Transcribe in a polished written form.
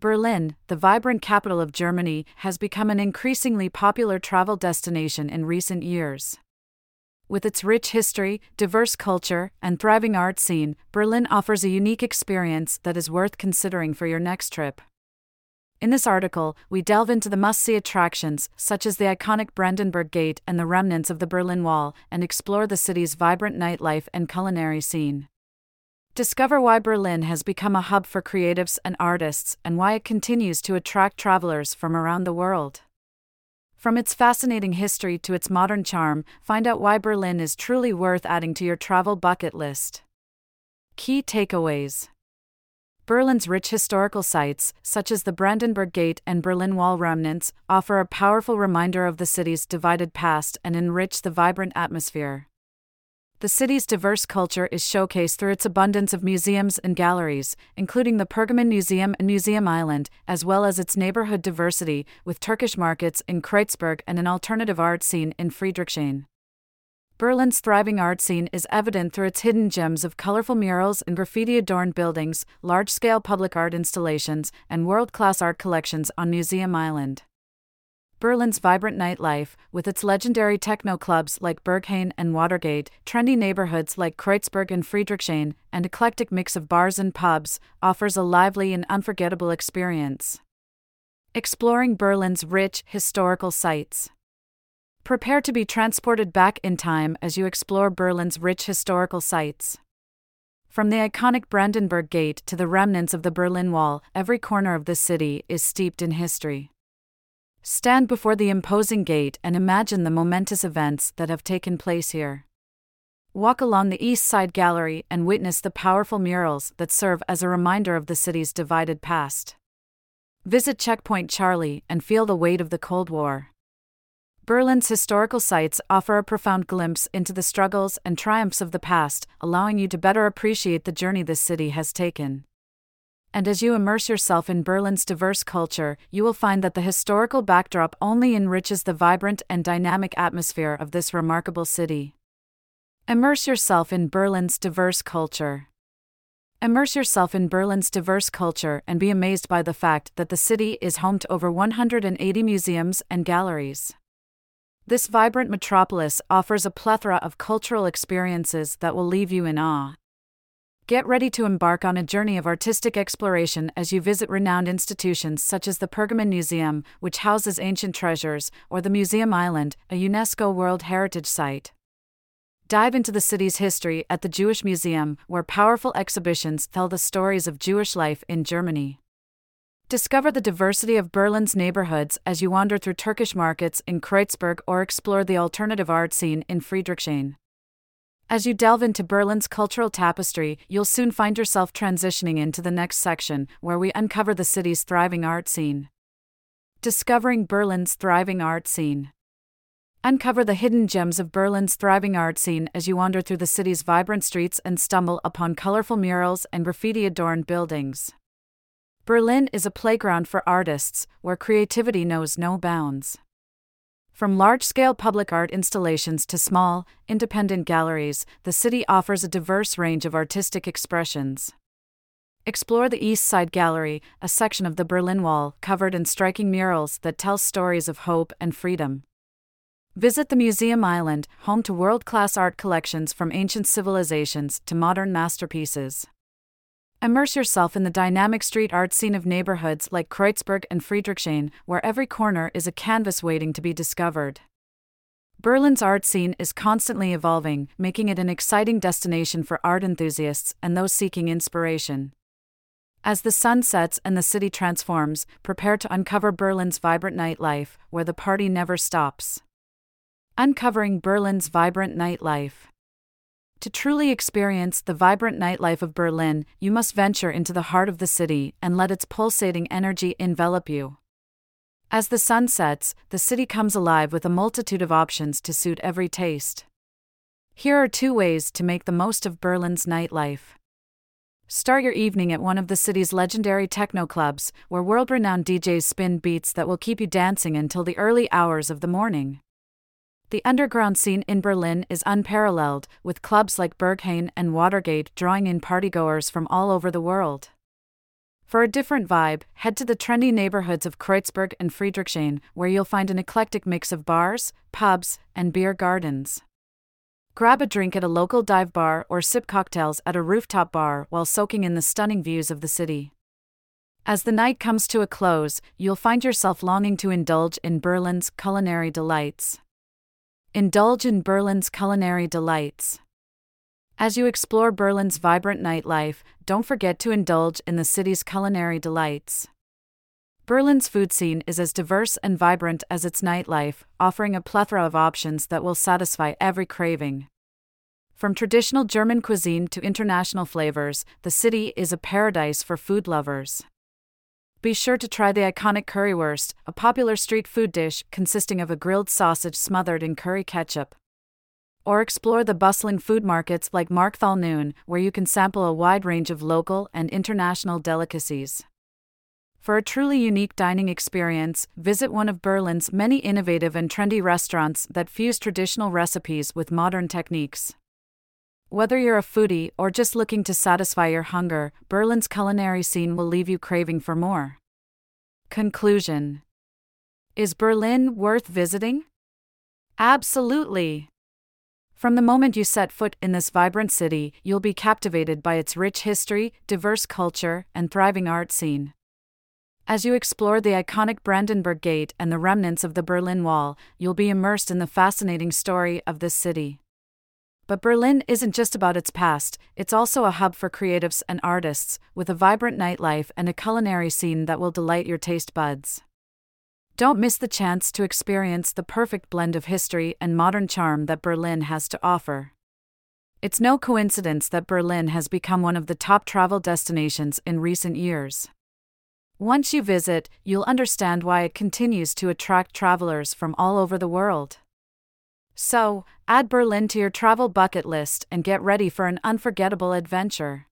Berlin, the vibrant capital of Germany, has become an increasingly popular travel destination in recent years. With its rich history, diverse culture, and thriving art scene, Berlin offers a unique experience that is worth considering for your next trip. In this article, we delve into the must-see attractions, such as the iconic Brandenburg Gate and the remnants of the Berlin Wall, and explore the city's vibrant nightlife and culinary scene. Discover why Berlin has become a hub for creatives and artists and why it continues to attract travelers from around the world. From its fascinating history to its modern charm, find out why Berlin is truly worth adding to your travel bucket list. Key takeaways: Berlin's rich historical sites, such as the Brandenburg Gate and Berlin Wall remnants, offer a powerful reminder of the city's divided past and enrich the vibrant atmosphere. The city's diverse culture is showcased through its abundance of museums and galleries, including the Pergamon Museum and Museum Island, as well as its neighborhood diversity, with Turkish markets in Kreuzberg and an alternative art scene in Friedrichshain. Berlin's thriving art scene is evident through its hidden gems of colorful murals and graffiti-adorned buildings, large-scale public art installations, and world-class art collections on Museum Island. Berlin's vibrant nightlife, with its legendary techno clubs like Berghain and Watergate, trendy neighborhoods like Kreuzberg and Friedrichshain, and eclectic mix of bars and pubs, offers a lively and unforgettable experience. Exploring Berlin's rich historical sites. Prepare to be transported back in time as you explore Berlin's rich historical sites. From the iconic Brandenburg Gate to the remnants of the Berlin Wall, every corner of this city is steeped in history. Stand before the imposing gate and imagine the momentous events that have taken place here. Walk along the East Side Gallery and witness the powerful murals that serve as a reminder of the city's divided past. Visit Checkpoint Charlie and feel the weight of the Cold War. Berlin's historical sites offer a profound glimpse into the struggles and triumphs of the past, allowing you to better appreciate the journey this city has taken. And as you immerse yourself in Berlin's diverse culture, you will find that the historical backdrop only enriches the vibrant and dynamic atmosphere of this remarkable city. Immerse yourself in Berlin's diverse culture and be amazed by the fact that the city is home to over 180 museums and galleries. This vibrant metropolis offers a plethora of cultural experiences that will leave you in awe. Get ready to embark on a journey of artistic exploration as you visit renowned institutions such as the Pergamon Museum, which houses ancient treasures, or the Museum Island, a UNESCO World Heritage Site. Dive into the city's history at the Jewish Museum, where powerful exhibitions tell the stories of Jewish life in Germany. Discover the diversity of Berlin's neighborhoods as you wander through Turkish markets in Kreuzberg or explore the alternative art scene in Friedrichshain. As you delve into Berlin's cultural tapestry, you'll soon find yourself transitioning into the next section, where we uncover the city's thriving art scene. Discovering Berlin's thriving art scene. Uncover the hidden gems of Berlin's thriving art scene as you wander through the city's vibrant streets and stumble upon colorful murals and graffiti-adorned buildings. Berlin is a playground for artists, where creativity knows no bounds. From large-scale public art installations to small, independent galleries, the city offers a diverse range of artistic expressions. Explore the East Side Gallery, a section of the Berlin Wall covered in striking murals that tell stories of hope and freedom. Visit the Museum Island, home to world-class art collections from ancient civilizations to modern masterpieces. Immerse yourself in the dynamic street art scene of neighborhoods like Kreuzberg and Friedrichshain, where every corner is a canvas waiting to be discovered. Berlin's art scene is constantly evolving, making it an exciting destination for art enthusiasts and those seeking inspiration. As the sun sets and the city transforms, prepare to uncover Berlin's vibrant nightlife, where the party never stops. Uncovering Berlin's vibrant nightlife. To truly experience the vibrant nightlife of Berlin, you must venture into the heart of the city and let its pulsating energy envelop you. As the sun sets, the city comes alive with a multitude of options to suit every taste. Here are 2 ways to make the most of Berlin's nightlife. Start your evening at one of the city's legendary techno clubs, where world-renowned DJs spin beats that will keep you dancing until the early hours of the morning. The underground scene in Berlin is unparalleled, with clubs like Berghain and Watergate drawing in partygoers from all over the world. For a different vibe, head to the trendy neighborhoods of Kreuzberg and Friedrichshain, where you'll find an eclectic mix of bars, pubs, and beer gardens. Grab a drink at a local dive bar or sip cocktails at a rooftop bar while soaking in the stunning views of the city. As the night comes to a close, you'll find yourself longing to indulge in Berlin's culinary delights. Indulge in Berlin's culinary delights. As you explore Berlin's vibrant nightlife, don't forget to indulge in the city's culinary delights. Berlin's food scene is as diverse and vibrant as its nightlife, offering a plethora of options that will satisfy every craving. From traditional German cuisine to international flavors, the city is a paradise for food lovers. Be sure to try the iconic Currywurst, a popular street food dish consisting of a grilled sausage smothered in curry ketchup. Or explore the bustling food markets like Markthalle Neun, where you can sample a wide range of local and international delicacies. For a truly unique dining experience, visit one of Berlin's many innovative and trendy restaurants that fuse traditional recipes with modern techniques. Whether you're a foodie or just looking to satisfy your hunger, Berlin's culinary scene will leave you craving for more. Conclusion: Is Berlin worth visiting? Absolutely! From the moment you set foot in this vibrant city, you'll be captivated by its rich history, diverse culture, and thriving art scene. As you explore the iconic Brandenburg Gate and the remnants of the Berlin Wall, you'll be immersed in the fascinating story of this city. But Berlin isn't just about its past, it's also a hub for creatives and artists, with a vibrant nightlife and a culinary scene that will delight your taste buds. Don't miss the chance to experience the perfect blend of history and modern charm that Berlin has to offer. It's no coincidence that Berlin has become one of the top travel destinations in recent years. Once you visit, you'll understand why it continues to attract travelers from all over the world. So, add Berlin to your travel bucket list and get ready for an unforgettable adventure.